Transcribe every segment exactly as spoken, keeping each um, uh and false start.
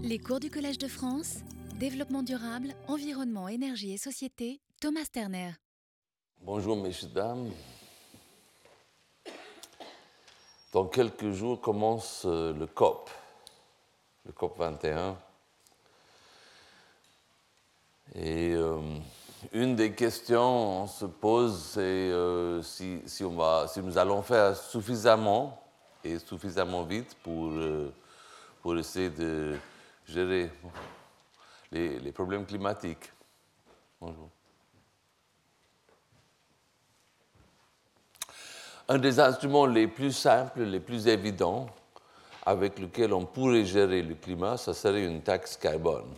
Les cours du Collège de France, développement durable, environnement, énergie et société, Thomas Sterner. Bonjour messieurs, dames. Dans quelques jours commence le COP, le COP vingt et un. Et euh, une des questions qu'on se pose, c'est euh, si, si, on va, si nous allons faire suffisamment et suffisamment vite pour, euh, pour essayer de gérer les, les problèmes climatiques. Bonjour. Un des instruments les plus simples, les plus évidents, avec lequel on pourrait gérer le climat, ça serait une taxe carbone.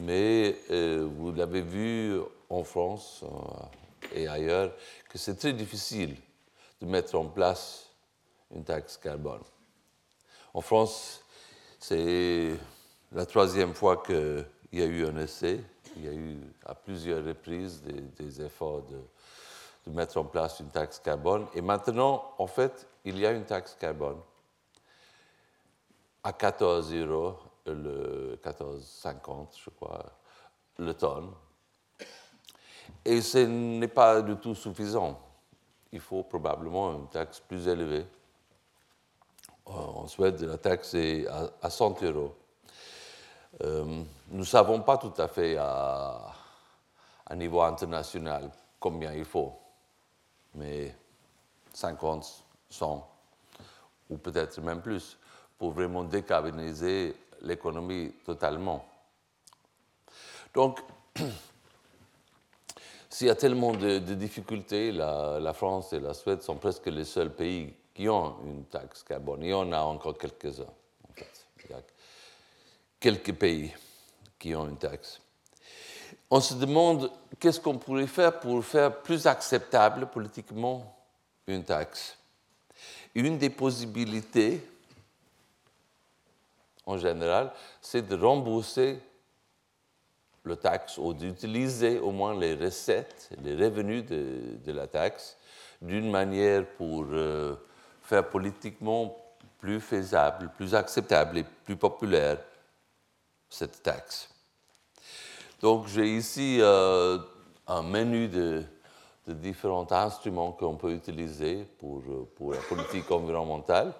Mais euh, vous l'avez vu en France euh, et ailleurs, que c'est très difficile de mettre en place une taxe carbone. En France, c'est la troisième fois qu'il y a eu un essai. Il y a eu à plusieurs reprises des, des efforts de... de mettre en place une taxe carbone. Et maintenant, en fait, il y a une taxe carbone à quatorze euros, le quatorze cinquante, je crois, le tonne. Et ce n'est pas du tout suffisant. Il faut probablement une taxe plus élevée. En Suède, la taxe est à cent euros. Euh, nous ne savons pas tout à fait à, à niveau international combien il faut. Mais cinquante, cent, ou peut-être même plus, pour vraiment décarboniser l'économie totalement. Donc, s'il y a tellement de, de difficultés, la, la France et la Suède sont presque les seuls pays qui ont une taxe carbone. Il y en a encore quelques-uns, en fait. Il y a quelques pays qui ont une taxe. On se demande qu'est-ce qu'on pourrait faire pour faire plus acceptable politiquement une taxe. Une des possibilités, en général, c'est de rembourser la taxe ou d'utiliser au moins les recettes, les revenus de, de la taxe, d'une manière pour euh, faire politiquement plus faisable, plus acceptable et plus populaire cette taxe. Donc, j'ai ici euh, un menu de, de différents instruments qu'on peut utiliser pour, pour la politique environnementale.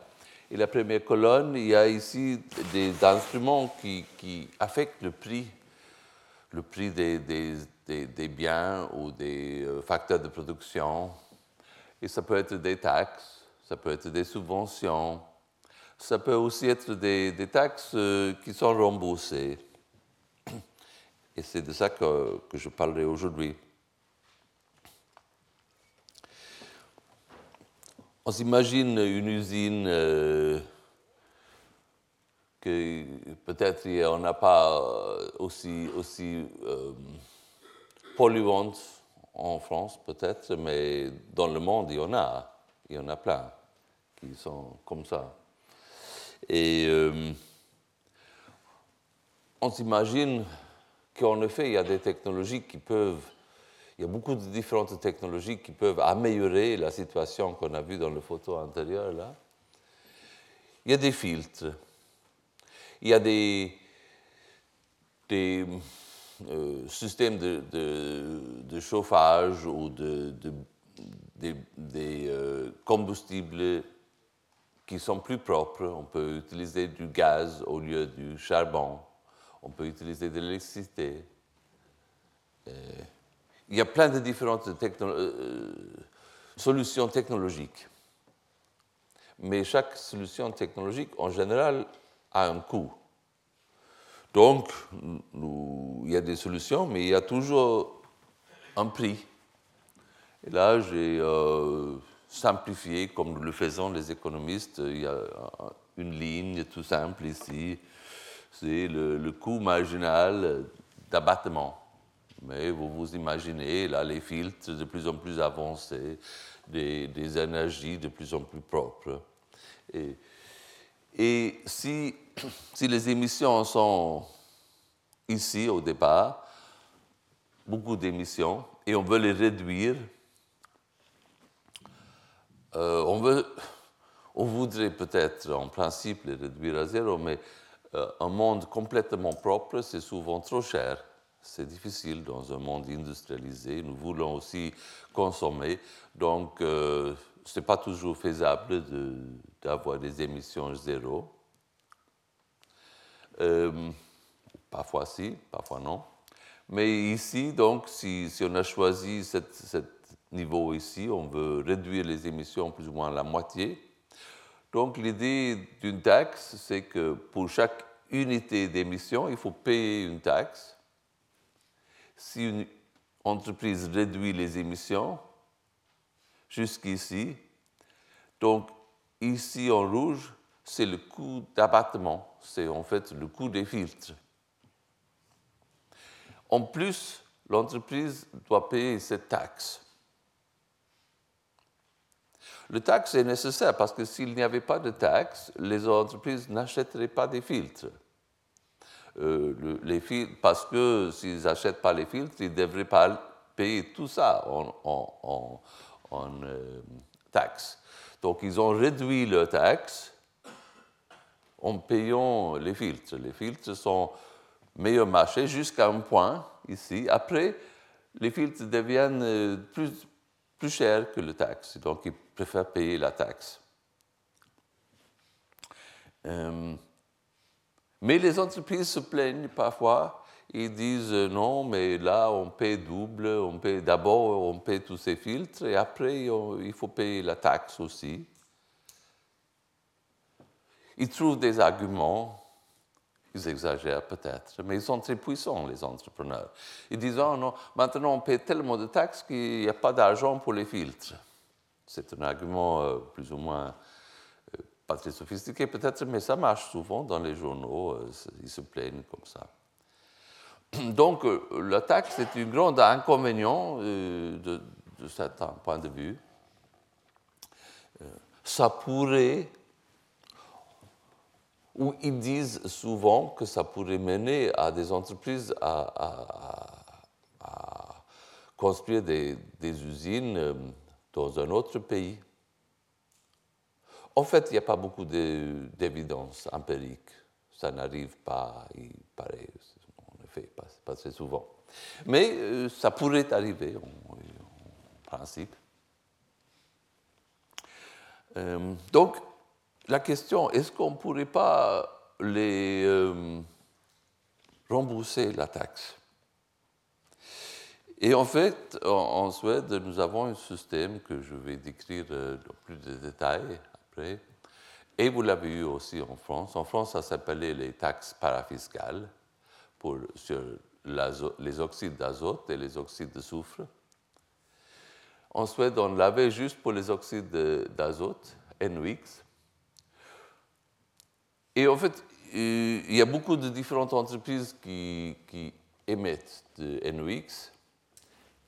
Et la première colonne, il y a ici des instruments qui, qui affectent le prix, le prix des, des, des, des biens ou des facteurs de production. Et ça peut être des taxes, ça peut être des subventions, ça peut aussi être des, des taxes qui sont remboursées. Et c'est de ça que, que je parlerai aujourd'hui. On s'imagine une usine euh, que peut-être on n'a pas aussi, aussi euh, polluante en France, peut-être, mais dans le monde, il y en a. Il y en a plein qui sont comme ça. Et euh, on s'imagine qu'en effet, il y a des technologies qui peuvent, il y a beaucoup de différentes technologies qui peuvent améliorer la situation qu'on a vue dans la photo antérieure, là. Il y a des filtres, il y a des, des euh, systèmes de, de, de chauffage ou de, de, de, des euh, combustibles qui sont plus propres. On peut utiliser du gaz au lieu du charbon. On peut utiliser de l'électricité. Euh, il y a plein de différentes techno- euh, solutions technologiques. Mais chaque solution technologique, en général, a un coût. Donc, nous, il y a des solutions, mais il y a toujours un prix. Et là, j'ai euh, simplifié, comme nous le faisons les économistes, il y a une ligne tout simple ici. C'est le, le coût marginal d'abattement. Mais vous vous imaginez, là, les filtres de plus en plus avancés, des, des énergies de plus en plus propres. Et, et si, si les émissions sont ici au départ, beaucoup d'émissions, et on veut les réduire, euh, on veut, on voudrait peut-être en principe les réduire à zéro, mais euh, un monde complètement propre, c'est souvent trop cher. C'est difficile dans un monde industrialisé. Nous voulons aussi consommer. Donc, euh, ce n'est pas toujours faisable de, d'avoir des émissions zéro. Euh, parfois si, parfois non. Mais ici, donc, si, si on a choisi ce niveau ici, on veut réduire les émissions plus ou moins à la moitié. Donc, l'idée d'une taxe, c'est que pour chaque unité d'émission, il faut payer une taxe. Si une entreprise réduit les émissions, jusqu'ici, donc ici en rouge, c'est le coût d'abattement, c'est en fait le coût des filtres. En plus, l'entreprise doit payer cette taxe. La taxe est nécessaire parce que s'il n'y avait pas de taxe, les entreprises n'achèteraient pas des filtres. Euh, le, les filtres parce que s'ils n'achètent pas les filtres, ils ne devraient pas payer tout ça en, en, en, en euh, taxe. Donc, ils ont réduit leur taxe en payant les filtres. Les filtres sont meilleur marché jusqu'à un point, ici. Après, les filtres deviennent plus, plus chers que le taxe. Donc, ils préfèrent payer la taxe. Euh, mais les entreprises se plaignent parfois. Ils disent non, mais là, on paye double. On paye, d'abord, on paye tous ces filtres et après, on, il faut payer la taxe aussi. Ils trouvent des arguments. Ils exagèrent peut-être, mais ils sont très puissants, les entrepreneurs. Ils disent, oh non, maintenant on paie tellement de taxes qu'il n'y a pas d'argent pour les filtres. C'est un argument euh, plus ou moins euh, pas très sophistiqué peut-être, mais ça marche souvent dans les journaux, euh, ils se plaignent comme ça. Donc euh, la taxe est un grand inconvénient euh, de, de certains points de vue. Euh, ça pourrait... où ils disent souvent que ça pourrait mener à des entreprises à, à, à, à construire des, des usines dans un autre pays. En fait, il n'y a pas beaucoup de, d'évidence empirique. Ça n'arrive pas, il paraît, en effet, pas, pas très souvent. Mais euh, ça pourrait arriver, en, en principe. Euh, donc, la question, est-ce qu'on ne pourrait pas les euh, rembourser la taxe? Et en fait, en, en Suède, nous avons un système que je vais décrire dans plus de détails après. Et vous l'avez eu aussi en France. En France, ça s'appelait les taxes parafiscales pour, sur les oxydes d'azote et les oxydes de soufre. En Suède, on l'avait juste pour les oxydes d'azote, N O x. Et en fait, il y a beaucoup de différentes entreprises qui, qui émettent de N O x.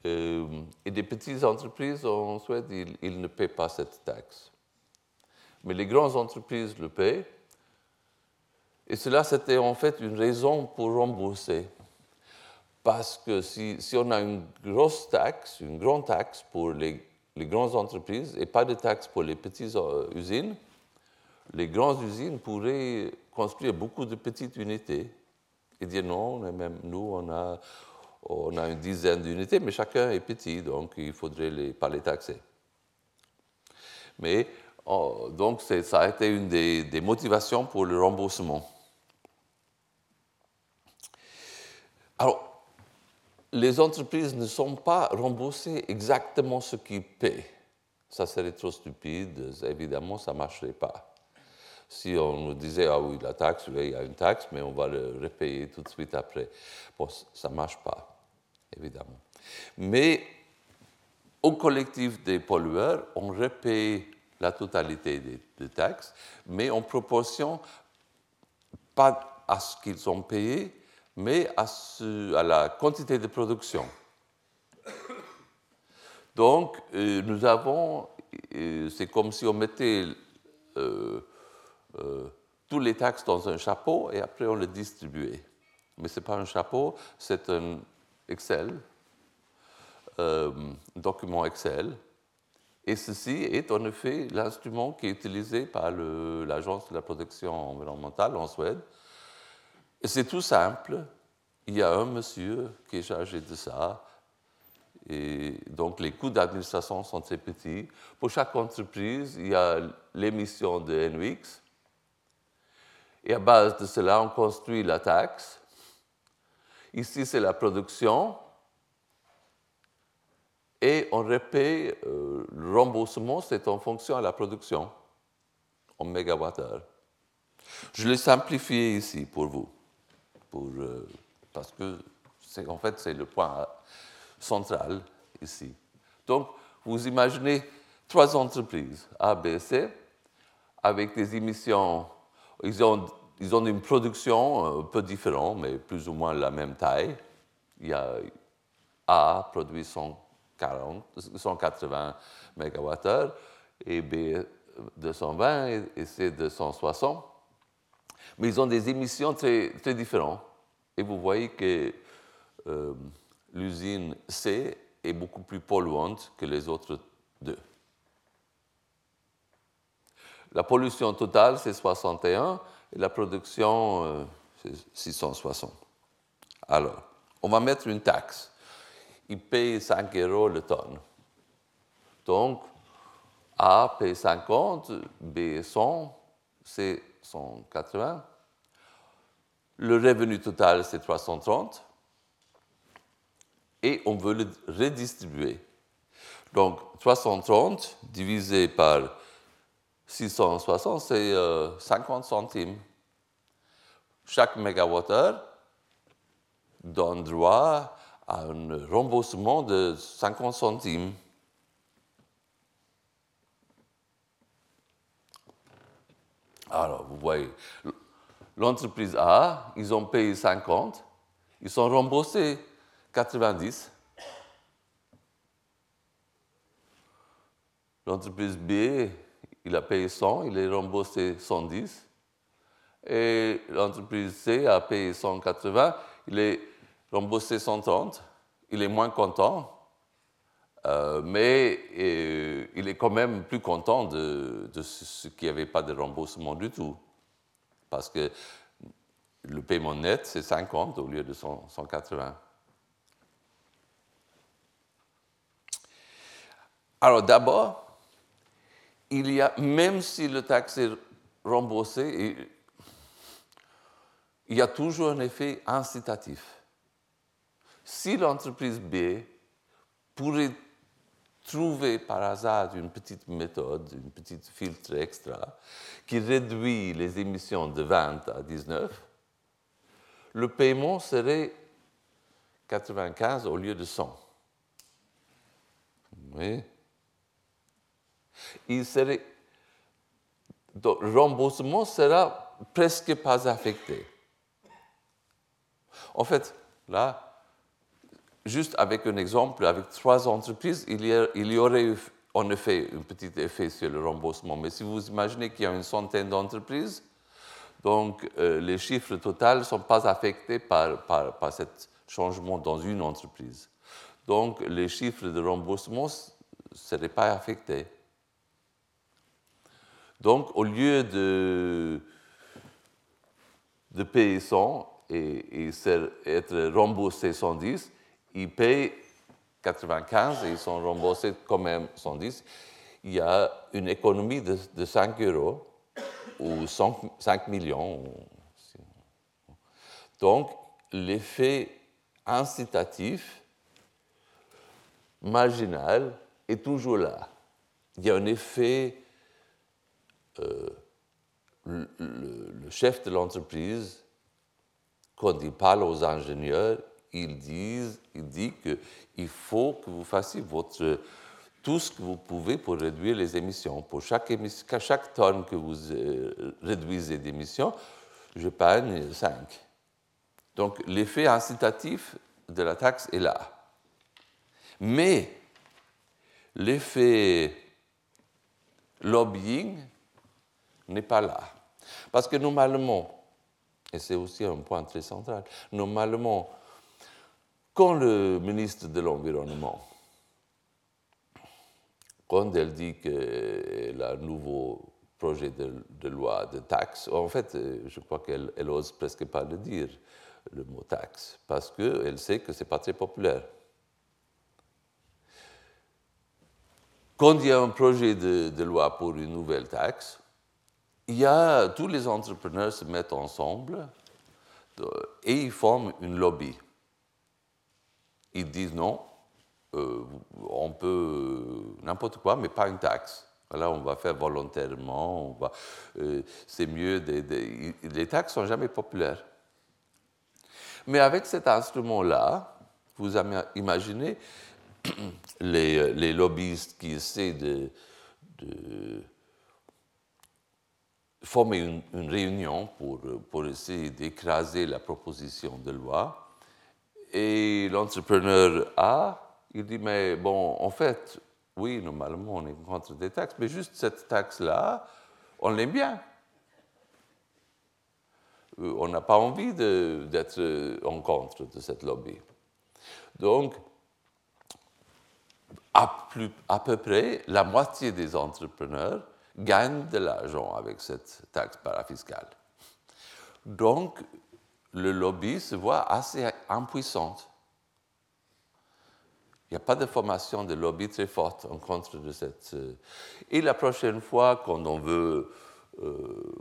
Euh, et des petites entreprises, en Suède, ils, ils ne paient pas cette taxe. Mais les grandes entreprises le paient. Et cela, c'était en fait une raison pour rembourser. Parce que si, si on a une grosse taxe, une grande taxe pour les, les grandes entreprises et pas de taxe pour les petites usines, les grandes usines pourraient construire beaucoup de petites unités et dire non, même nous, on a, on a une dizaine d'unités, mais chacun est petit, donc il ne faudrait les, pas les taxer. Mais oh, donc c'est, ça a été une des, des motivations pour le remboursement. Alors, les entreprises ne sont pas remboursées exactement ce qu'ils paient. Ça serait trop stupide, évidemment, ça ne marcherait pas. Si on nous disait, ah oui, la taxe, il y a une taxe, mais on va le repayer tout de suite après. Bon, ça ne marche pas, évidemment. Mais au collectif des pollueurs, on repaye la totalité des, des taxes, mais en proportion, pas à ce qu'ils ont payé, mais à, ce, à la quantité de production. Donc, euh, nous avons, euh, c'est comme si on mettait... Euh, Euh, tous les taxes dans un chapeau et après on les distribuait. Mais ce n'est pas un chapeau, c'est un Excel, euh, un document Excel. Et ceci est en effet l'instrument qui est utilisé par le, l'Agence de la protection environnementale en Suède Et c'est tout simple. Il y a un monsieur qui est chargé de ça. Et donc, les coûts d'administration sont très petits. Pour chaque entreprise, il y a l'émission de NOx. Et à base de cela, on construit la taxe. Ici, c'est la production. Et on répète, euh, le remboursement, c'est en fonction de la production, en mégawattheure. Je l'ai simplifié ici pour vous, pour, euh, parce que, c'est, en fait, c'est le point central ici. Donc, vous imaginez trois entreprises, A, B, C, avec des émissions. Ils ont, ils ont une production un peu différente, mais plus ou moins la même taille. Il y a A produit cent quarante, cent quatre-vingts mégawattheures, et B deux cent vingt, et C deux cent soixante. Mais ils ont des émissions très, très différentes. Et vous voyez que euh, l'usine C est beaucoup plus polluante que les autres deux. La pollution totale, c'est soixante et un, et la production, euh, c'est six cent soixante. Alors, on va mettre une taxe. Ils payent cinq euros le tonne. Donc, A paye cinquante, B cent, C cent quatre-vingts. Le revenu total, c'est trois cent trente. Et on veut le redistribuer. Donc, trois cent trente divisé par six cent soixante, c'est euh, cinquante centimes. Chaque mégawattheure donne droit à un remboursement de cinquante centimes. Alors, vous voyez, l'entreprise A, ils ont payé cinquante, ils sont remboursés quatre-vingt-dix. L'entreprise B, il a payé cent, il est remboursé cent dix. Et l'entreprise C a payé cent quatre-vingts, il est remboursé cent trente. Il est moins content, euh, mais euh, il est quand même plus content de, de ce qui n'avait pas de remboursement du tout. Parce que le paiement net, c'est cinquante au lieu de cent quatre-vingts. Alors d'abord, il y a, même si le taxe est remboursé, il y a toujours un effet incitatif. Si l'entreprise B pourrait trouver par hasard une petite méthode, une petite filtre extra, qui réduit les émissions de vingt à dix-neuf, le paiement serait quatre-vingt-quinze au lieu de cent. Oui. Il serait, donc, le remboursement sera presque pas affecté. En fait, là, juste avec un exemple, avec trois entreprises, il y, a, il y aurait eu, en effet un petit effet sur le remboursement. Mais si vous imaginez qu'il y a une centaine d'entreprises, donc euh, les chiffres totaux ne sont pas affectés par, par, par ce changement dans une entreprise. Donc les chiffres de remboursement ne seraient pas affectés. Donc, au lieu de, de payer cent et, et être remboursé cent dix, ils payent quatre-vingt-quinze et ils sont remboursés quand même cent dix. Il y a une économie de, de cinq euros ou cinq millions. Donc, l'effet incitatif, marginal, est toujours là. Il y a un effet. Euh, le, le chef de l'entreprise, quand il parle aux ingénieurs, il dit, il dit qu'il faut que vous fassiez votre, tout ce que vous pouvez pour réduire les émissions. Pour chaque, émission, chaque tonne que vous euh, réduisez d'émissions, j'épargne cinq. Donc l'effet incitatif de la taxe est là. Mais l'effet lobbying n'est pas là. Parce que normalement, et c'est aussi un point très central, normalement, quand le ministre de l'Environnement, quand elle dit que la nouvelle projet de, de loi de taxe. En fait, je crois qu'elle n'ose presque pas le dire, le mot taxe, parce qu'elle sait que ce n'est pas très populaire. Quand il y a un projet de, de loi pour une nouvelle taxe, il y a, tous les entrepreneurs se mettent ensemble et ils forment une lobby. Ils disent non, euh, on peut n'importe quoi, mais pas une taxe. Voilà, on va faire volontairement, on va, euh, c'est mieux. De, de, les taxes ne sont jamais populaires. Mais avec cet instrument-là, vous imaginez les, les lobbyistes qui essaient de, de former une, une réunion pour, pour essayer d'écraser la proposition de loi. Et l'entrepreneur A, il dit, mais bon, en fait, oui, normalement, on est contre des taxes, mais juste cette taxe-là, on l'aime bien. On n'a pas envie de, d'être en contre de cette lobby. Donc, à, plus, à peu près, la moitié des entrepreneurs gagnent de l'argent avec cette taxe parafiscale. Donc, le lobby se voit assez impuissant. Il n'y a pas de formation de lobby très forte en contre de cette... Et la prochaine fois, quand on veut euh,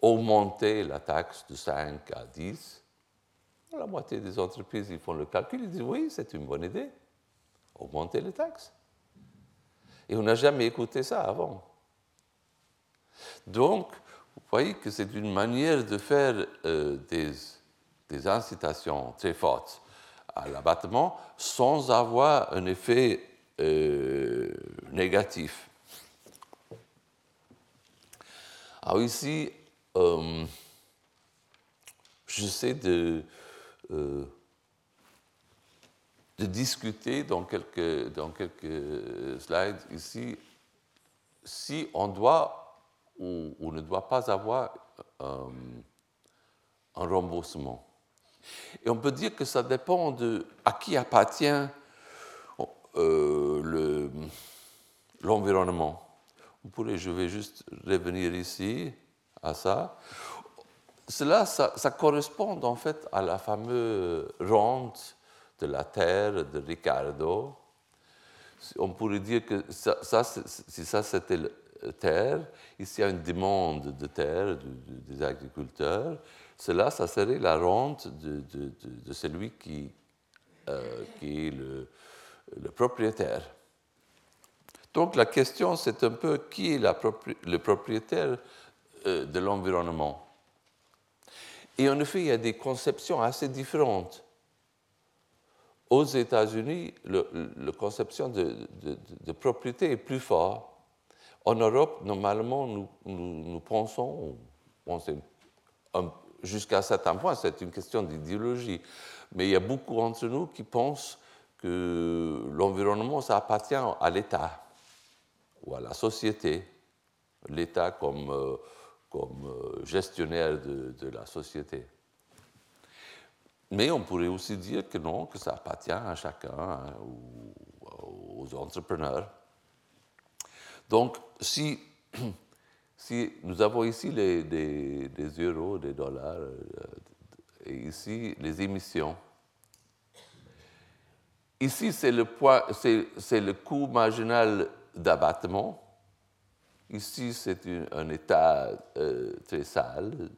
augmenter la taxe de cinq à dix, la moitié des entreprises ils font le calcul, ils disent « oui, c'est une bonne idée, augmenter les taxes ». Et on n'a jamais écouté ça avant. Donc, vous voyez que c'est une manière de faire euh, des, des incitations très fortes à l'abattement sans avoir un effet euh, négatif. Alors ici, euh, j'essaie de, euh, de discuter dans quelques, dans quelques slides ici si on doit où on ne doit pas avoir euh, un remboursement. Et on peut dire que ça dépend de à qui appartient euh, le, l'environnement. Vous pourrez, je vais juste revenir ici à ça. Cela, ça, ça correspond en fait à la fameuse rente de la terre de Ricardo. On pourrait dire que ça, ça, si ça c'était le terre, ici il y a une demande de terre de, de, des agriculteurs, cela, ça serait la rente de, de, de, de celui qui, euh, qui est le, le propriétaire. Donc la question, c'est un peu qui est la propri- le propriétaire euh, de l'environnement. Et en effet, il y a des conceptions assez différentes. Aux États-Unis, la conception de, de, de propriété est plus forte. En Europe, normalement, nous, nous, nous pensons, bon, c'est un, jusqu'à un certain point, c'est une question d'idéologie, mais il y a beaucoup entre nous qui pensent que l'environnement, ça appartient à l'État ou à la société. L'État comme, euh, comme gestionnaire de, de la société. Mais on pourrait aussi dire que non, que ça appartient à chacun, hein, ou aux entrepreneurs. Donc, si, si nous avons ici les, les, les euros, les dollars, et ici les émissions. Ici, c'est le, point, c'est, c'est le coût marginal d'abattement. Ici, c'est une, un état euh, très sale.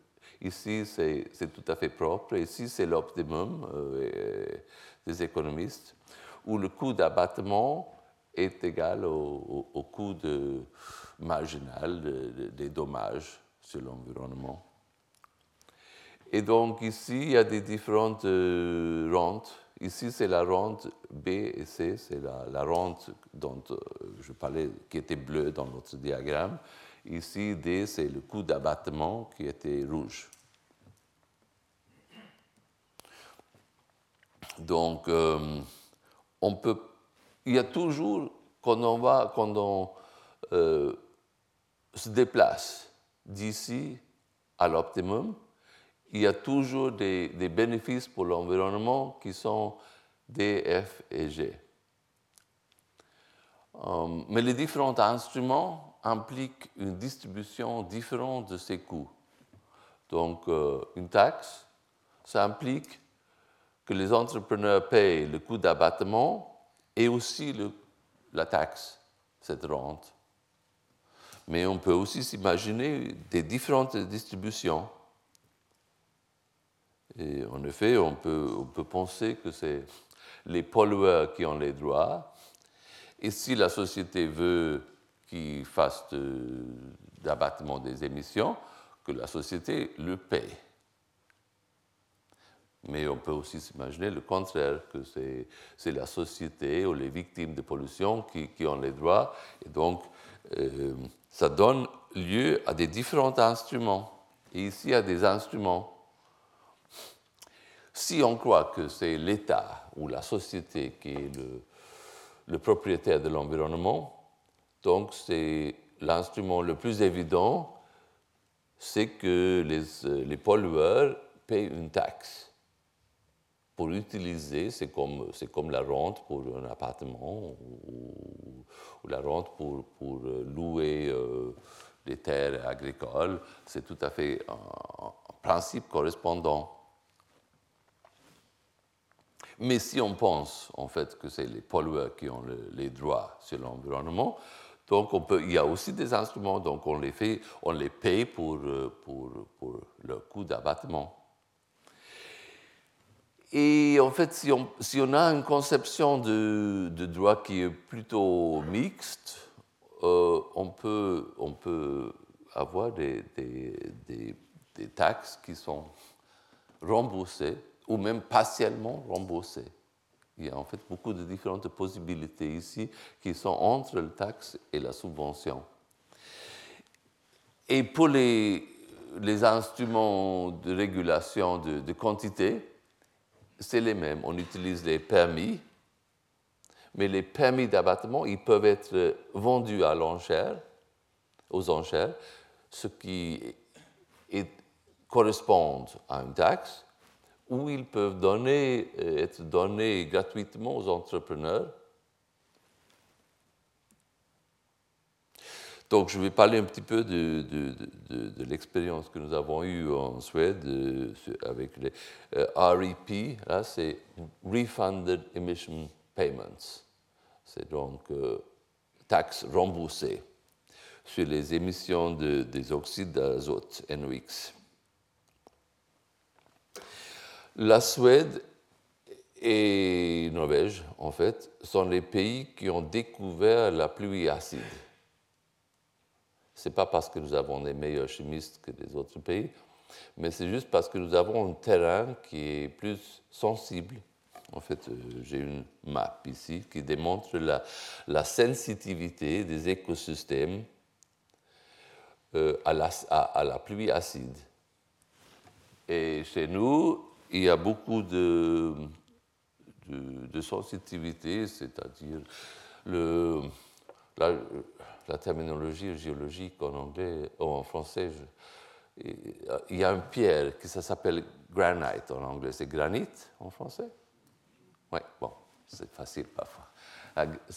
Ici, c'est, c'est tout à fait propre. Ici, c'est l'optimum euh, des économistes, où le coût d'abattement est égal au, au, au coût de, marginal de, de, des dommages sur l'environnement. Et donc ici, il y a des différentes euh, rentes. Ici, c'est la rente B et C, c'est la, la rente dont euh, je parlais, qui était bleue dans notre diagramme. Ici, D, c'est le coût d'abattement qui était rouge. Donc, euh, on peut... Il y a toujours, quand on, va, quand on euh, se déplace d'ici à l'optimum, il y a toujours des, des bénéfices pour l'environnement qui sont D, F et G. Euh, mais les différents instruments impliquent une distribution différente de ces coûts. Donc, euh, une taxe, ça implique que les entrepreneurs payent le coût d'abattement et aussi le, la taxe, cette rente. Mais on peut aussi s'imaginer des différentes distributions. Et en effet, on peut, on peut penser que c'est les pollueurs qui ont les droits. Et si la société veut qu'ils fassent de, d'abattement des émissions, que la société le paie. Mais on peut aussi s'imaginer le contraire, que c'est, c'est la société ou les victimes de pollution qui, qui ont les droits. Et donc, euh, ça donne lieu à des différents instruments. Et ici, à des instruments. Si on croit que c'est l'État ou la société qui est le, le propriétaire de l'environnement, donc c'est l'instrument le plus évident, c'est que les, les pollueurs payent une taxe. Pour utiliser, c'est comme, c'est comme la rente pour un appartement ou, ou la rente pour, pour louer euh, des terres agricoles. C'est tout à fait un, un principe correspondant. Mais si on pense en fait que c'est les pollueurs qui ont le, les droits sur l'environnement, donc on peut, il y a aussi des instruments, donc on les, fait, on les paye pour, pour, pour le coût d'abattement. Et en fait, si on, si on a une conception de, de droit qui est plutôt mixte, euh, on peut, on peut avoir des, des, des, des taxes qui sont remboursées ou même partiellement remboursées. Il y a en fait beaucoup de différentes possibilités ici qui sont entre la taxe et la subvention. Et pour les, les instruments de régulation de, de quantité, c'est les mêmes. On utilise les permis, mais les permis d'abattement, ils peuvent être vendus à l'enchère, aux enchères, ce qui est, correspond à une taxe, ou ils peuvent donner, être donnés gratuitement aux entrepreneurs. Donc, je vais parler un petit peu de, de, de, de l'expérience que nous avons eue en Suède avec les R E P. Là, c'est Refunded Emission Payments. C'est donc euh, taxe remboursée sur les émissions de, des oxydes d'azote, N O x. La Suède et la Norvège, en fait, sont les pays qui ont découvert la pluie acide. Ce n'est pas parce que nous avons des meilleurs chimistes que les autres pays, mais c'est juste parce que nous avons un terrain qui est plus sensible. En fait, j'ai une map ici qui démontre la, la sensibilité des écosystèmes euh, à, la, à, à la pluie acide. Et chez nous, il y a beaucoup de, de, de sensibilité, c'est-à-dire le... La, la terminologie géologique en anglais ou en français, je, il y a une pierre qui ça s'appelle granite en anglais, c'est granit en français. Oui, bon, c'est facile parfois.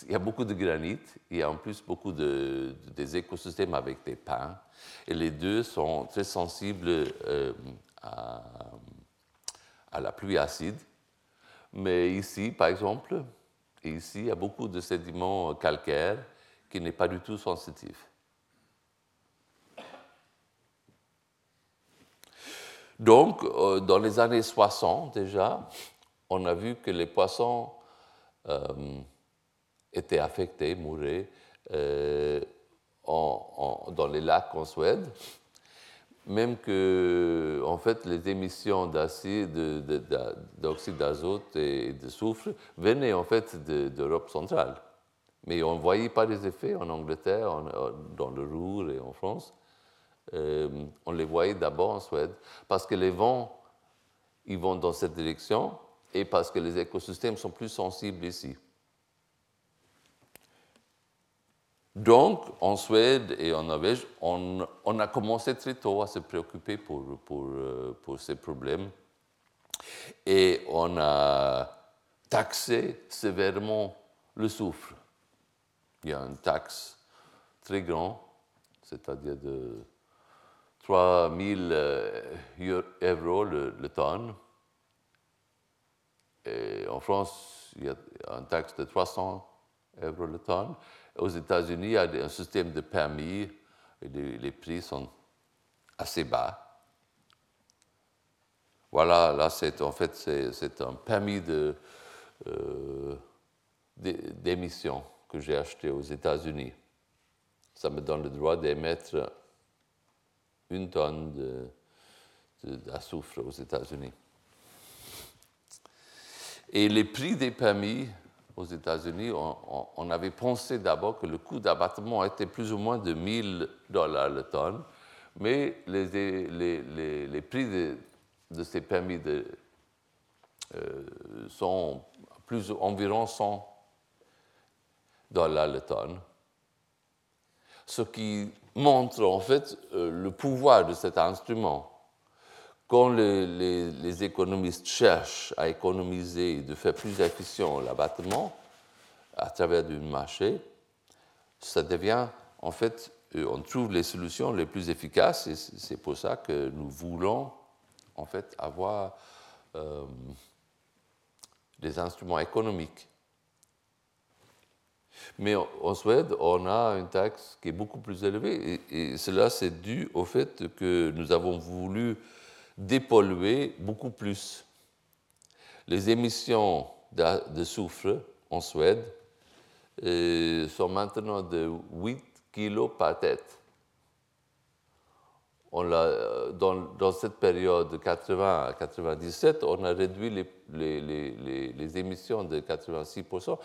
Il y a beaucoup de granit, il y a en plus beaucoup de, de des écosystèmes avec des pins, et les deux sont très sensibles euh, à, à la pluie acide. Mais ici, par exemple, ici, il y a beaucoup de sédiments calcaires qui n'est pas du tout sensitif. Donc, euh, dans les années soixante déjà, on a vu que les poissons euh, étaient affectés, mouraient euh, en, en, dans les lacs en Suède, même que, en fait, les émissions d'acide, de, de, de, d'oxyde d'azote et de soufre venaient en fait de, d'Europe centrale. Mais on ne voyait pas les effets en Angleterre, en, dans le Ruhr et en France. Euh, on les voyait d'abord en Suède, parce que les vents, ils vont dans cette direction et parce que les écosystèmes sont plus sensibles ici. Donc, en Suède et en Norvège, on, on a commencé très tôt à se préoccuper pour, pour, pour ces problèmes. Et on a taxé sévèrement le soufre. qui a une taxe très grande, c'est-à-dire de trois mille euros le, le tonne. Et en France, il y a une taxe de trois cents euros le tonne. Aux États-Unis, il y a un système de permis et les, les prix sont assez bas. Voilà, là, c'est, en fait, c'est un permis de, euh, d'émission que j'ai acheté aux États-Unis. Ça me donne le droit d'émettre une tonne de, de, de soufre aux États-Unis. Et les prix des permis aux États-Unis, on, on, on avait pensé d'abord que le coût d'abattement était plus ou moins de mille dollars le tonne, mais les, les, les, les, les prix de de ces permis de, euh, sont plus environ cent dollars le tonne, ce qui montre en fait euh, le pouvoir de cet instrument. Quand les, les, les économistes cherchent à économiser et de faire plus efficient l'abattement à travers du marché, ça devient en fait, on trouve les solutions les plus efficaces et c'est pour ça que nous voulons en fait, avoir euh, des instruments économiques. Mais en Suède, on a une taxe qui est beaucoup plus élevée, et, et cela, c'est dû au fait que nous avons voulu dépolluer beaucoup plus. Les émissions de, de soufre en Suède euh, sont maintenant de huit kilos par tête. On l'a, dans, dans cette période de quatre-vingts à quatre-vingt-dix-sept, on a réduit les, les, les, les émissions de quatre-vingt-six pour cent.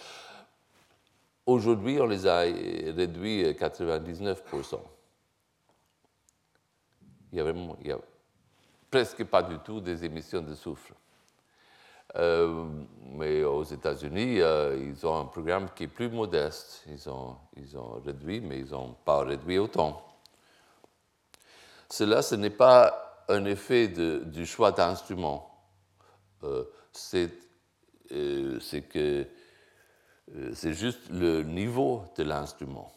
Aujourd'hui, on les a réduits à quatre-vingt-dix-neuf pour cent. Il n'y a, vraiment, il y a presque pas du tout des émissions de soufre. Euh, mais aux États-Unis, euh, ils ont un programme qui est plus modeste. Ils ont, ils ont réduit, mais ils n'ont pas réduit autant. Cela, ce n'est pas un effet de, du choix d'instruments. Euh, c'est, euh, c'est que euh, c'est juste le niveau de l'instrument.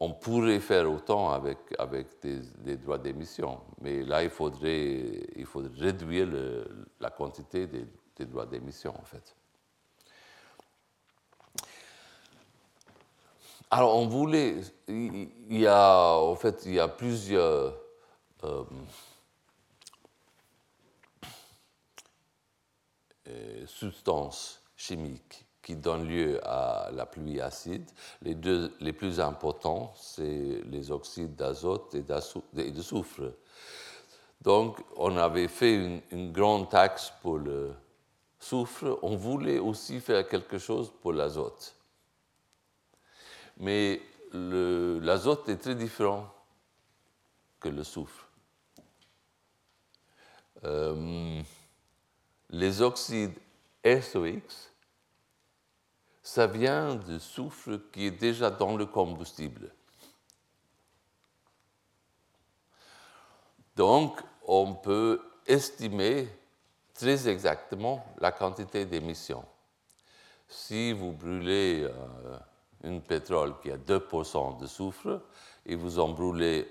On pourrait faire autant avec, avec des, des droits d'émission, mais là, il faudrait, il faudrait réduire le, la quantité des, des droits d'émission, en fait. Alors, on voulait... Il, il y a, en fait, il y a plusieurs... Euh, euh, substances chimiques qui donnent lieu à la pluie acide. Les deux les plus importants, c'est les oxydes d'azote et, et de soufre. Donc, on avait fait une, une grande taxe pour le soufre. On voulait aussi faire quelque chose pour l'azote. Mais le, l'azote est très différent que le soufre. Euh, les oxydes S O X, ça vient du soufre qui est déjà dans le combustible. Donc, on peut estimer très exactement la quantité d'émissions. Si vous brûlez euh, une pétrole qui a deux pour cent de soufre et vous en brûlez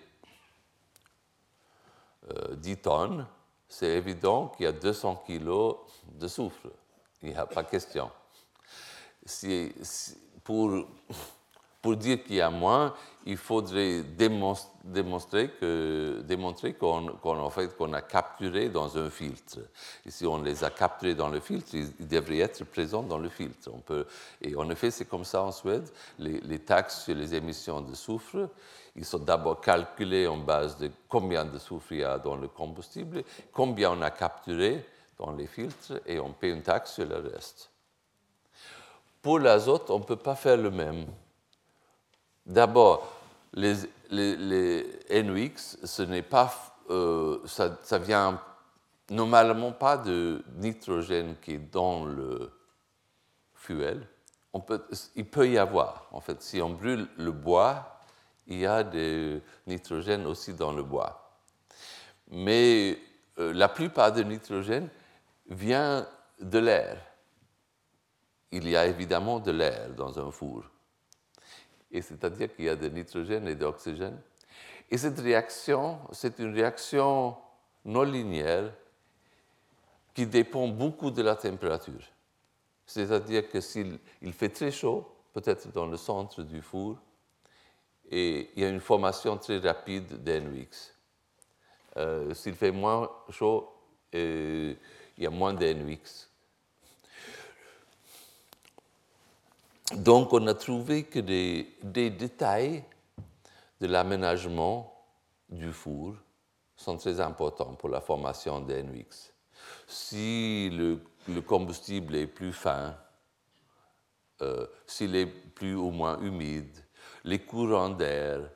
Euh, dix tonnes, c'est évident qu'il y a deux cents kilos de soufre. Il n'y a pas question. Si, si, pour, pour dire qu'il y a moins, il faudrait démonstrer, démontrer, que, démontrer qu'on, qu'on, en fait, qu'on a capturé dans un filtre. Et si on les a capturés dans le filtre, ils, ils devraient être présents dans le filtre. On peut, et en effet, c'est comme ça en Suède. Les, les taxes sur les émissions de soufre, ils sont d'abord calculés en base de combien de soufre il y a dans le combustible, combien on a capturé dans les filtres, et on paie une taxe sur le reste. Pour l'azote, on ne peut pas faire le même. D'abord, les, les, les NOx, ce n'est pas, euh, ça, ça vient normalement pas de nitrogène qui est dans le fuel. On peut, il peut y avoir, en fait, si on brûle le bois, il y a du nitrogène aussi dans le bois. Mais euh, la plupart du nitrogène vient de l'air. Il y a évidemment de l'air dans un four. et c'est-à-dire qu'il y a de nitrogène et d'oxygène. Et cette réaction, c'est une réaction non linéaire qui dépend beaucoup de la température. C'est-à-dire que s'il il fait très chaud, peut-être dans le centre du four, et il y a une formation très rapide des NOx. Euh, s'il fait moins chaud, euh, il y a moins de NOx. Donc, on a trouvé que des, des détails de l'aménagement du four sont très importants pour la formation des NOx. Si le, le combustible est plus fin, euh, s'il est plus ou moins humide, les courants d'air,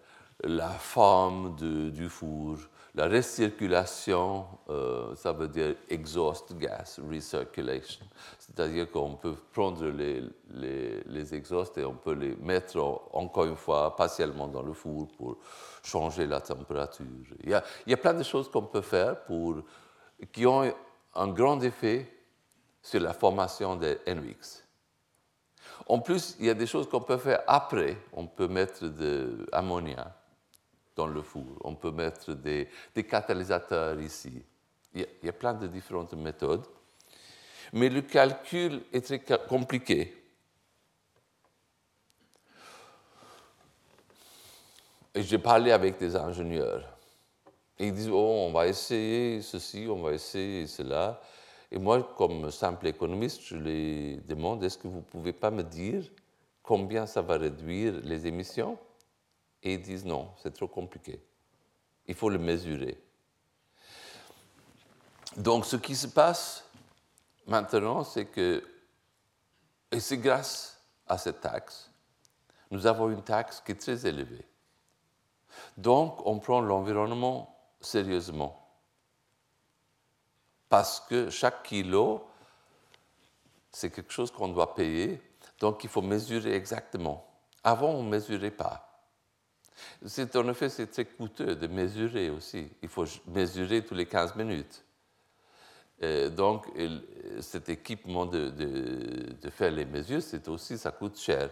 la forme de, du four, la recirculation, euh, ça veut dire exhaust gas recirculation, c'est-à-dire qu'on peut prendre les, les, les exhausts et on peut les mettre encore une fois partiellement dans le four pour changer la température. Il y a, il y a plein de choses qu'on peut faire pour, qui ont un grand effet sur la formation des NOx. En plus, il y a des choses qu'on peut faire après. On peut mettre de l'ammonia dans le four. On peut mettre des, des catalysateurs ici. Il y a, il y a plein de différentes méthodes. Mais le calcul est très compliqué. Et j'ai parlé avec des ingénieurs. Ils disent, oh, on va essayer ceci, on va essayer cela. Et moi, comme simple économiste, je les demande, est-ce que vous ne pouvez pas me dire combien ça va réduire les émissions? Et ils disent non, c'est trop compliqué. Il faut le mesurer. Donc, ce qui se passe maintenant, c'est que, et c'est grâce à cette taxe, nous avons une taxe qui est très élevée. Donc, on prend l'environnement sérieusement. Parce que chaque kilo, c'est quelque chose qu'on doit payer, donc il faut mesurer exactement. Avant, on ne mesurait pas. C'est, en effet, c'est très coûteux de mesurer aussi. Il faut mesurer tous les quinze minutes. Et donc, il, cet équipement de, de, de faire les mesures, c'est aussi, ça coûte cher.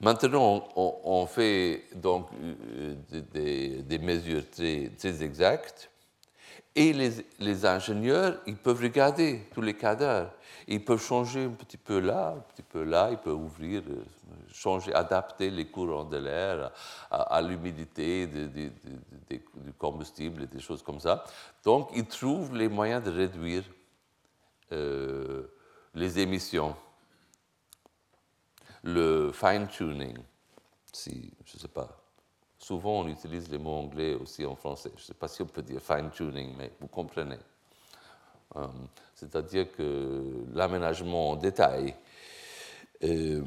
Maintenant, on, on fait donc des, des mesures très, très exactes. Et les, les ingénieurs, ils peuvent regarder tous les cas d'heure. Ils peuvent changer un petit peu là, un petit peu là. Ils peuvent ouvrir, changer, adapter les courants de l'air à, à, à l'humidité de, de, de, de, de, du combustible et des choses comme ça. Donc, ils trouvent les moyens de réduire euh, les émissions. Le fine-tuning, si, je ne sais pas. Souvent, on utilise les mots anglais aussi en français. Je ne sais pas si on peut dire fine-tuning, mais vous comprenez. Euh, c'est-à-dire que l'aménagement en détail. Euh,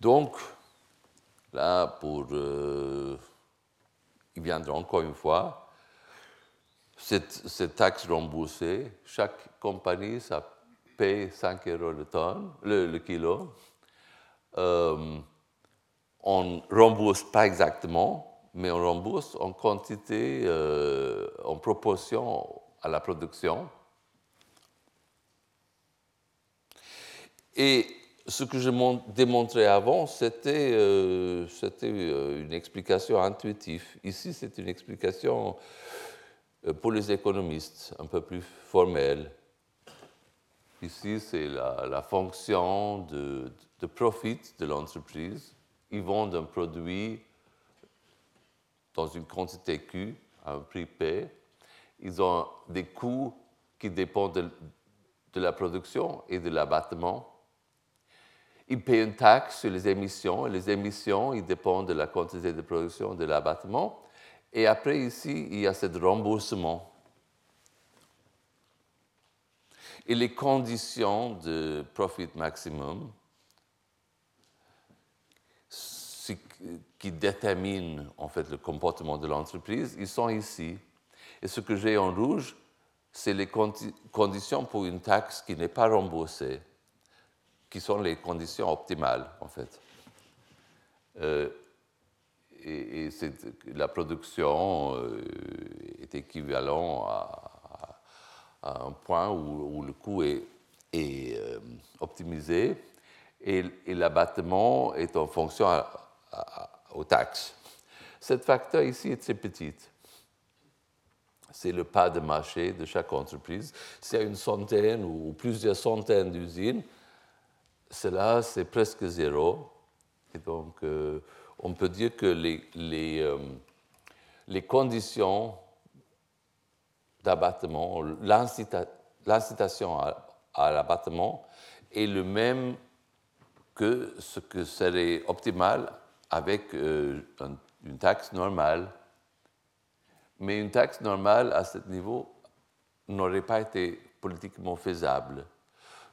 donc, là, pour... Euh, il viendra encore une fois. Cette, cette taxe remboursée, chaque compagnie, ça paye cinq euros le, tonne, le, le kilo. Euh, On ne rembourse pas exactement, mais on rembourse en quantité, euh, en proportion à la production. Et ce que je démontrais avant, c'était, euh, c'était une explication intuitive. Ici, c'est une explication pour les économistes, un peu plus formelle. Ici, c'est la, la fonction de, de profit de l'entreprise. Ils vendent un produit dans une quantité Q, à un prix P. Ils ont des coûts qui dépendent de, de la production et de l'abattement. Ils payent une taxe sur les émissions. Et les émissions, ils dépendent de la quantité de production et de l'abattement. Et après, ici, il y a ce remboursement. Et les conditions de profit maximum qui déterminent en fait le comportement de l'entreprise, ils sont ici. Et ce que j'ai en rouge, c'est les conti- conditions pour une taxe qui n'est pas remboursée, qui sont les conditions optimales en fait. Euh, et et c'est, la production euh, est équivalente à, à, à un point où, où le coût est, est euh, optimisé. et, et l'abattement est en fonction à, à, aux taxes. Cet facteur ici est très petit. C'est le pas de marché de chaque entreprise. S'il y a une centaine ou plusieurs centaines d'usines, cela, c'est presque zéro. Et donc, euh, on peut dire que les, les, euh, les conditions d'abattement, l'incita, l'incitation à, à l'abattement est le même que ce que serait optimal avec euh, un, une taxe normale. Mais une taxe normale à ce niveau n'aurait pas été politiquement faisable.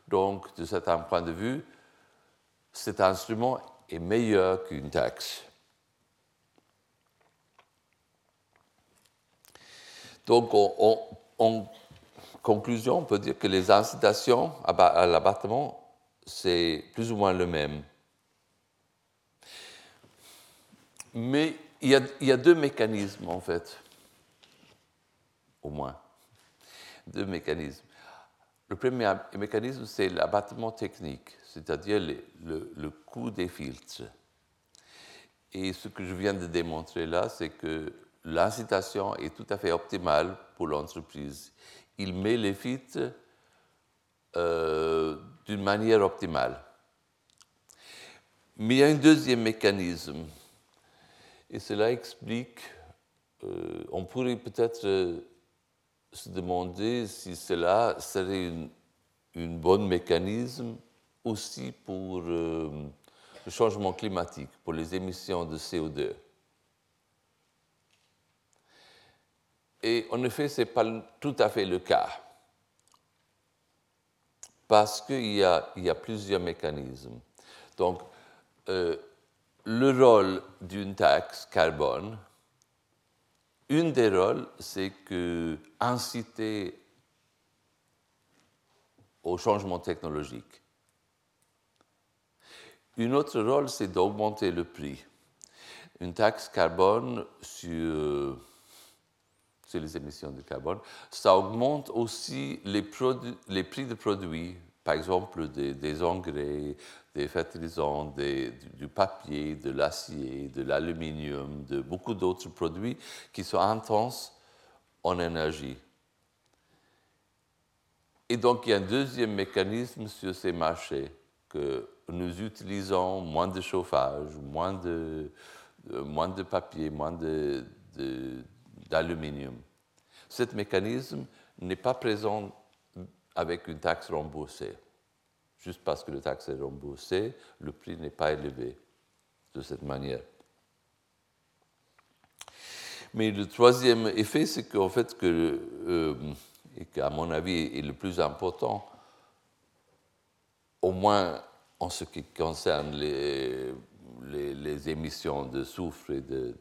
Donc, de certains points de vue, cet instrument est meilleur qu'une taxe. Donc, on, on, en conclusion, on peut dire que les incitations à l'abattement, c'est plus ou moins le même. Mais il y a, il y a deux mécanismes, en fait. Au moins, deux mécanismes. Le premier mécanisme, c'est l'abattement technique, c'est-à-dire le, le, le coût des filtres. Et ce que je viens de démontrer là, c'est que l'incitation est tout à fait optimale pour l'entreprise. Il met les filtres euh, d'une manière optimale. Mais il y a un deuxième mécanisme, et cela explique, euh, on pourrait peut-être... Euh, se demander si cela serait une, une bonne mécanisme aussi pour euh, le changement climatique, pour les émissions de C O deux. Et en effet, ce n'est pas tout à fait le cas, parce qu'il y a, il y a plusieurs mécanismes. Donc, euh, le rôle d'une taxe carbone, un des rôles, c'est que inciter au changement technologique. Un autre rôle, c'est d'augmenter le prix. Une taxe carbone sur, sur les émissions de carbone, ça augmente aussi les, produ- les prix de produits, par exemple des, des engrais, des fertilisants, des, du papier, de l'acier, de l'aluminium, de beaucoup d'autres produits qui sont intenses en énergie. Et donc, il y a un deuxième mécanisme sur ces marchés, que nous utilisons moins de chauffage, moins de, euh, moins de papier, moins de, de, d'aluminium. Ce mécanisme n'est pas présent avec une taxe remboursée. Juste parce que la taxe est remboursée, le prix n'est pas élevé de cette manière. Mais le troisième effet, c'est qu'en fait, que, euh, et qu'à mon avis, est le plus important, au moins en ce qui concerne les, les, les émissions de soufre et de,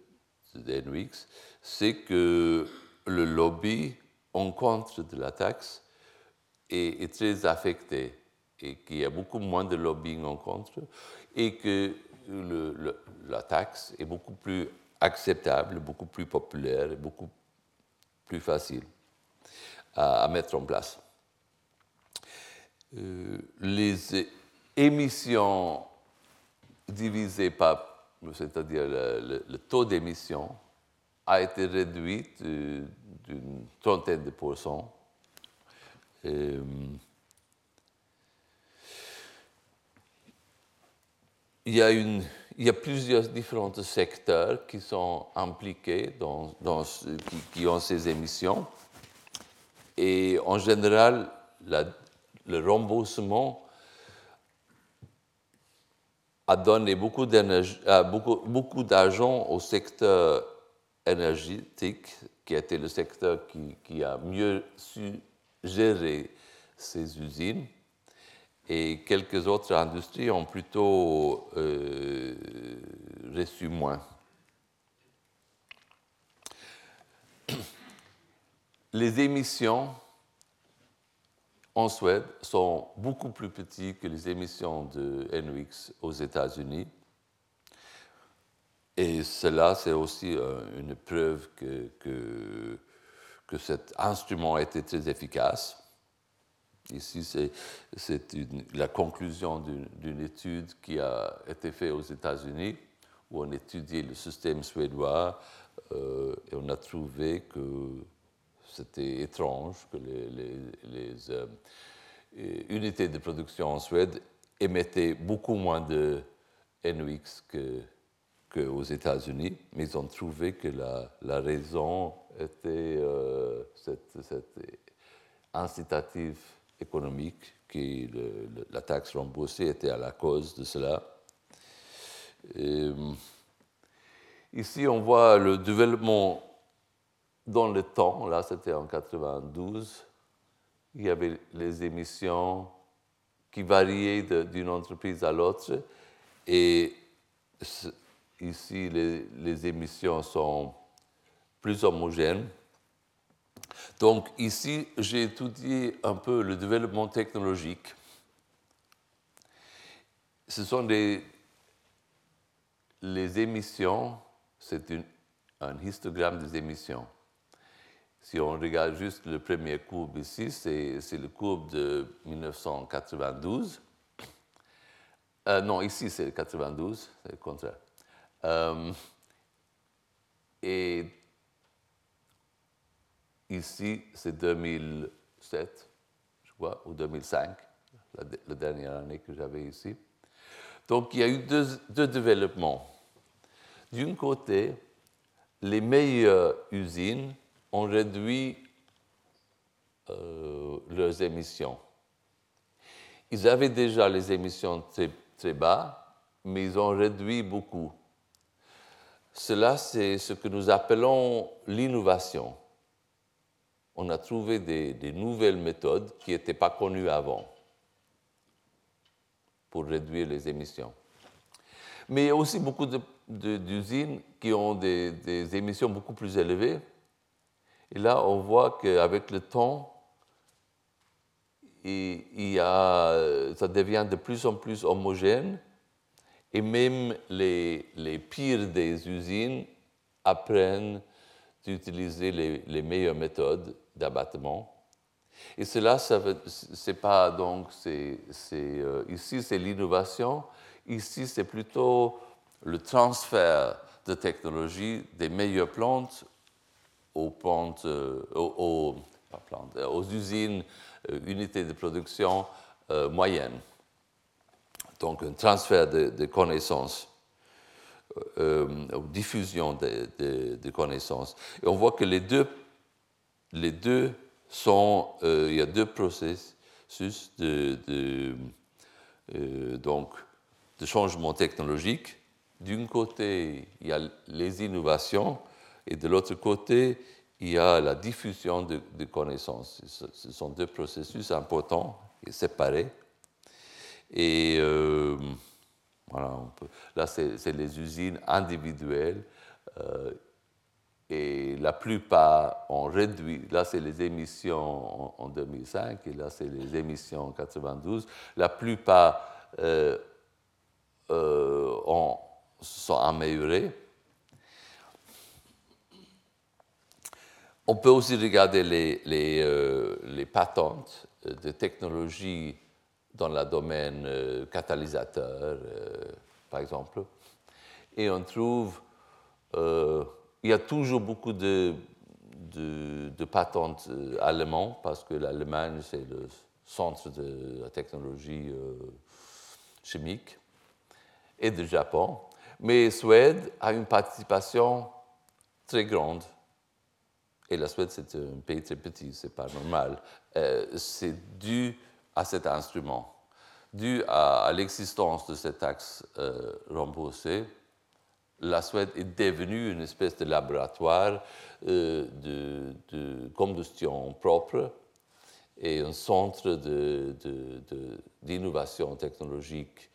de NOx, c'est que le lobby en contre de la taxe est, est très affecté, et qu'il y a beaucoup moins de lobbying en contre, et que le, le, la taxe est beaucoup plus acceptable, beaucoup plus populaire, et beaucoup plus facile à, à mettre en place. Euh, les émissions divisées par, c'est-à-dire le, le, le taux d'émission, a été réduit euh, d'une trentaine de pourcents. Euh, Il y a une, il y a plusieurs différents secteurs qui sont impliqués dans, dans ce, qui, qui ont ces émissions. Et en général, la, le remboursement a donné beaucoup, d'énergie, beaucoup, beaucoup d'argent au secteur énergétique, qui a été le secteur qui, qui a mieux su gérer ces usines. Et quelques autres industries ont plutôt euh, reçu moins. Les émissions en Suède sont beaucoup plus petites que les émissions de NOx aux États-Unis. Et cela, c'est aussi une preuve que, que, que cet instrument était très efficace. Ici, c'est, c'est une, la conclusion d'une, d'une étude qui a été faite aux États-Unis, où on étudiait le système suédois euh, et on a trouvé que c'était étrange que les, les, les euh, unités de production en Suède émettaient beaucoup moins de NOx que, que aux États-Unis, mais ils ont trouvé que la, la raison était euh, cette, cette incitative économique, qui le, le, la taxe remboursée était à la cause de cela. Et ici, on voit le développement dans le temps. Là, c'était en quatre-vingt-douze. Il y avait les émissions qui variaient de, d'une entreprise à l'autre. Et ici, les, les émissions sont plus homogènes. Donc ici, j'ai étudié un peu le développement technologique. Ce sont des... Les émissions, c'est une, un histogramme des émissions. Si on regarde juste le premier courbe ici, c'est, c'est le courbe de mille neuf cent quatre-vingt-douze. Euh, non, ici c'est quatre-vingt-douze, c'est le contraire. Euh, et ici, c'est deux mille sept, je crois, ou deux mille cinq, la, la dernière année que j'avais ici. Donc, il y a eu deux, deux développements. D'un côté, les meilleures usines ont réduit euh, leurs émissions. Ils avaient déjà les émissions très, très basses, mais ils ont réduit beaucoup. Cela, c'est ce que nous appelons l'innovation. On a trouvé des, des nouvelles méthodes qui n'étaient pas connues avant pour réduire les émissions. Mais il y a aussi beaucoup de, de, d'usines qui ont des, des émissions beaucoup plus élevées. Et là, on voit qu'avec le temps, il, il y a, ça devient de plus en plus homogène. Et même les, les pires des usines apprennent d'utiliser les, les meilleures méthodes d'abattement. Et cela, ça veut, c'est pas donc, c'est, c'est, euh, ici c'est l'innovation, ici c'est plutôt le transfert de technologie des meilleures plantes aux plantes, euh, aux, aux, pas plantes, aux usines, euh, unités de production euh, moyennes. Donc un transfert de, de connaissances. Euh, diffusion de, de, de connaissances. Et on voit que les deux, les deux sont, euh, il y a deux processus de, de, euh, donc, de changement technologique. D'un côté, il y a les innovations, et de l'autre côté, il y a la diffusion de, de connaissances. Ce, ce sont deux processus importants et séparés. Et... Euh, Voilà, on peut. Là, c'est, c'est les usines individuelles euh, et la plupart ont réduit. Là, c'est les émissions en, en deux mille cinq et là, c'est les émissions en quatre-vingt-douze. La plupart euh, euh, ont, sont améliorées. On peut aussi regarder les, les, euh, les patentes de technologies dans le domaine euh, catalysateur, euh, par exemple. Et on trouve, euh, il y a toujours beaucoup de, de, de patentes euh, allemandes, parce que l'Allemagne, c'est le centre de la technologie euh, chimique, et du Japon. Mais la Suède a une participation très grande. Et la Suède, c'est un pays très petit, c'est pas normal. Euh, c'est dû à cet instrument. Dû à, à l'existence de cette taxe euh, remboursée, la Suède est devenue une espèce de laboratoire euh, de, de combustion propre et un centre de, de, de, d'innovation technologique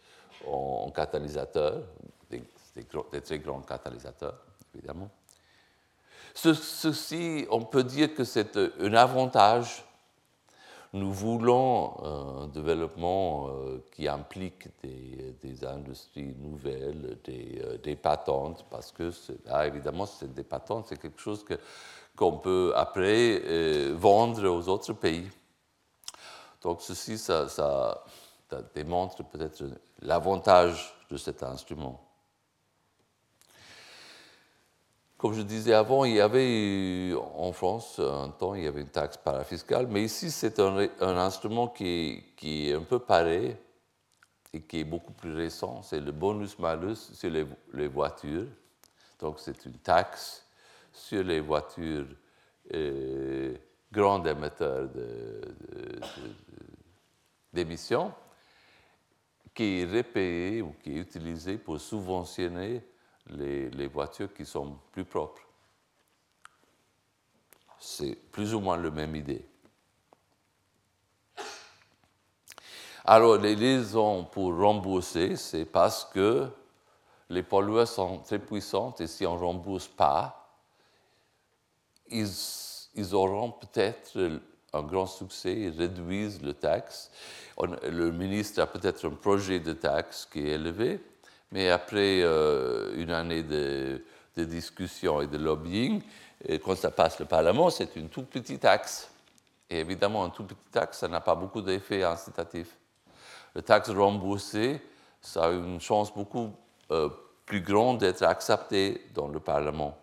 en, en catalysateurs, des, des, gros, des très grands catalysateurs, évidemment. Ce, ceci, on peut dire que c'est un avantage. Nous voulons un développement qui implique des, des industries nouvelles, des, des patentes, parce que, là, évidemment, c'est des patentes, c'est quelque chose que, qu'on peut après euh, vendre aux autres pays. Donc ceci, ça, ça, ça démontre peut-être l'avantage de cet instrument. Comme je disais avant, il y avait en France, un temps, il y avait une taxe parafiscale, mais ici, c'est un, un instrument qui, qui est un peu pareil et qui est beaucoup plus récent. C'est le bonus-malus sur les, les voitures. Donc, c'est une taxe sur les voitures euh, grands émetteurs de, de, de, de, d'émissions qui est repayée ou qui est utilisée pour subventionner Les, les voitures qui sont plus propres. C'est plus ou moins la même idée. Alors, les raisons pour rembourser, c'est parce que les pollueurs sont très puissants et si on ne rembourse pas, ils, ils auront peut-être un grand succès, ils réduisent le taxe. On, le ministre a peut-être un projet de taxe qui est élevé, mais après euh, une année de, de discussion et de lobbying, et quand ça passe le Parlement, c'est une toute petite taxe. Et évidemment, une toute petite taxe, ça n'a pas beaucoup d'effet incitatif. La taxe remboursée, ça a une chance beaucoup euh, plus grande d'être acceptée dans le Parlement.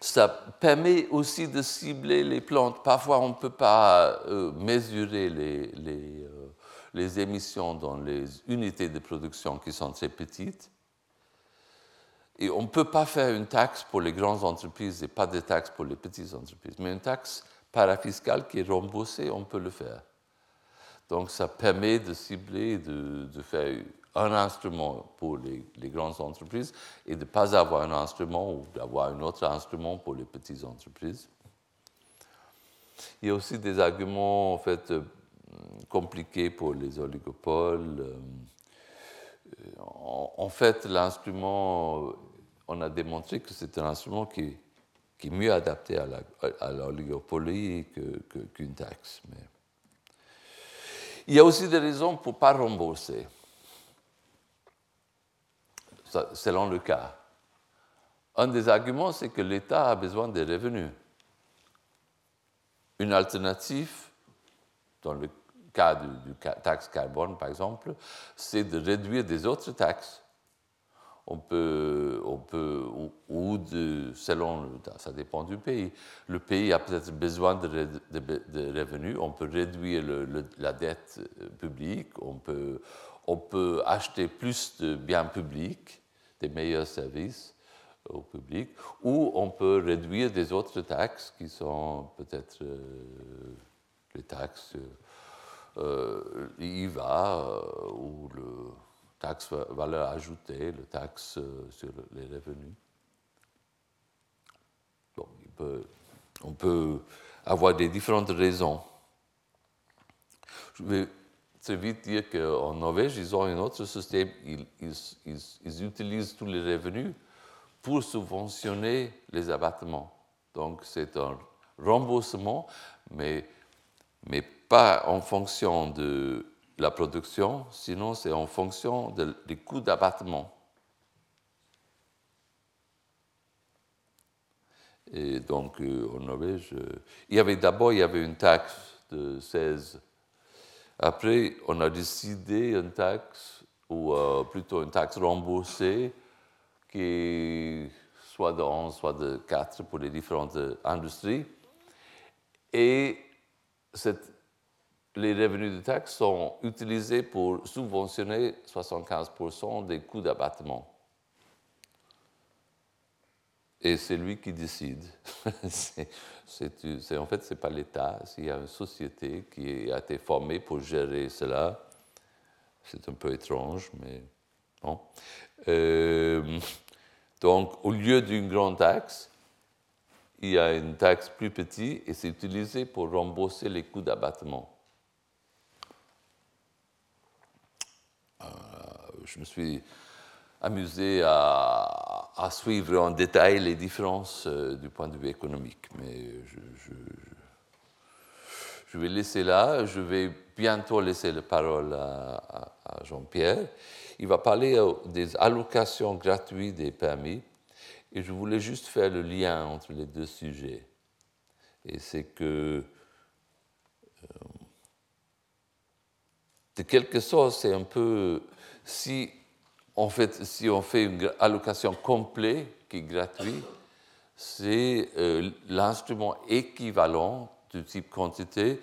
Ça permet aussi de cibler les plantes. Parfois, on ne peut pas euh, mesurer les... les euh, les émissions dans les unités de production qui sont très petites. Et on ne peut pas faire une taxe pour les grandes entreprises et pas de taxe pour les petites entreprises. Mais une taxe parafiscale qui est remboursée, on peut le faire. Donc ça permet de cibler, de, de faire un instrument pour les, les grandes entreprises et de ne pas avoir un instrument ou d'avoir un autre instrument pour les petites entreprises. Il y a aussi des arguments, en fait, compliqué pour les oligopoles. En fait, l'instrument, on a démontré que c'est un instrument qui, qui est mieux adapté à, la, à l'oligopolie que, que, qu'une taxe. Mais... il y a aussi des raisons pour ne pas rembourser, selon le cas. Un des arguments, c'est que l'État a besoin des revenus. Une alternative, dans le cas du taxe carbone, par exemple, c'est de réduire des autres taxes. On peut, on peut ou, ou de, selon, ça dépend du pays. Le pays a peut-être besoin de, de, de revenus. On peut réduire le, le, la dette publique. On peut, on peut acheter plus de biens publics, des meilleurs services au public, ou on peut réduire des autres taxes qui sont peut-être euh, les taxes, euh, l'I V A euh, ou le taxe valeur ajoutée, le taxe euh, sur les revenus. Bon, il peut, on peut avoir des différentes raisons. Je vais très vite dire qu'en Norvège, ils ont un autre système. Ils, ils, ils, ils utilisent tous les revenus pour subventionner les abattements. Donc, c'est un remboursement, mais mais pas en fonction de la production, sinon c'est en fonction de, des coûts d'abattement. Et donc, euh, en Norvège, euh, il y avait d'abord il y avait une taxe de seize. Après, on a décidé une taxe, ou euh, plutôt une taxe remboursée, qui est soit de onze, soit de quatre pour les différentes industries. Et Cette, les revenus de taxe sont utilisés pour subventionner soixante-quinze pour cent des coûts d'abattement. Et c'est lui qui décide. c'est, c'est, c'est, en fait, ce n'est pas l'État. Il y a une société qui a été formée pour gérer cela. C'est un peu étrange, mais bon. Euh, donc, au lieu d'une grande taxe, il y a une taxe plus petite et c'est utilisé pour rembourser les coûts d'abattement. Euh, je me suis amusé à, à suivre en détail les différences euh, du point de vue économique, mais je, je, je vais laisser là. Je vais bientôt laisser la parole à, à, à Jean-Pierre. Il va parler des allocations gratuites des permis. Et je voulais juste faire le lien entre les deux sujets. et c'est que euh, de quelque sorte, c'est un peu si en fait si on fait une allocation complète qui est gratuite, c'est euh, l'instrument équivalent du type quantité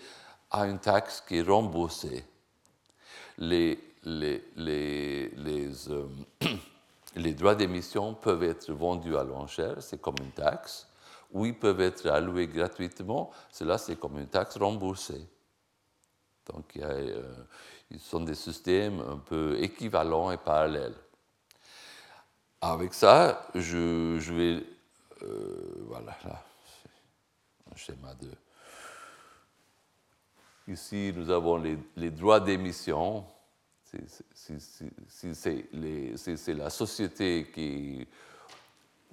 à une taxe qui est remboursée. Les les les les euh, les droits d'émission peuvent être vendus à l'enchère, c'est comme une taxe, ou ils peuvent être alloués gratuitement, cela c'est comme une taxe remboursée. Donc il y a, euh, ils sont des systèmes un peu équivalents et parallèles. Avec ça, je, je vais... Euh, voilà, là, un schéma de... Ici, nous avons les, les droits d'émission. Si, si, si, si, c'est les, si c'est la société qui,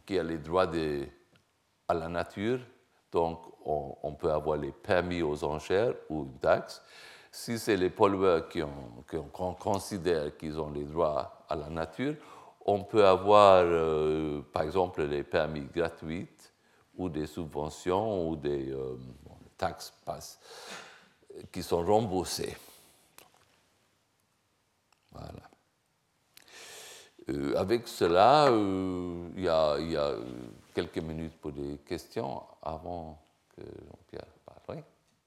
qui a les droits de, à la nature, donc on, on peut avoir les permis aux enchères ou une taxe. Si c'est les pollueurs qui ont, qui ont, qu'on considère qu'ils ont les droits à la nature, on peut avoir, euh, par exemple, les permis gratuits ou des subventions ou des euh, taxes pass, qui sont remboursées. Voilà. Euh, avec cela, euh, il y a, il y a quelques minutes pour des questions avant que Jean-Pierre parle. Oui.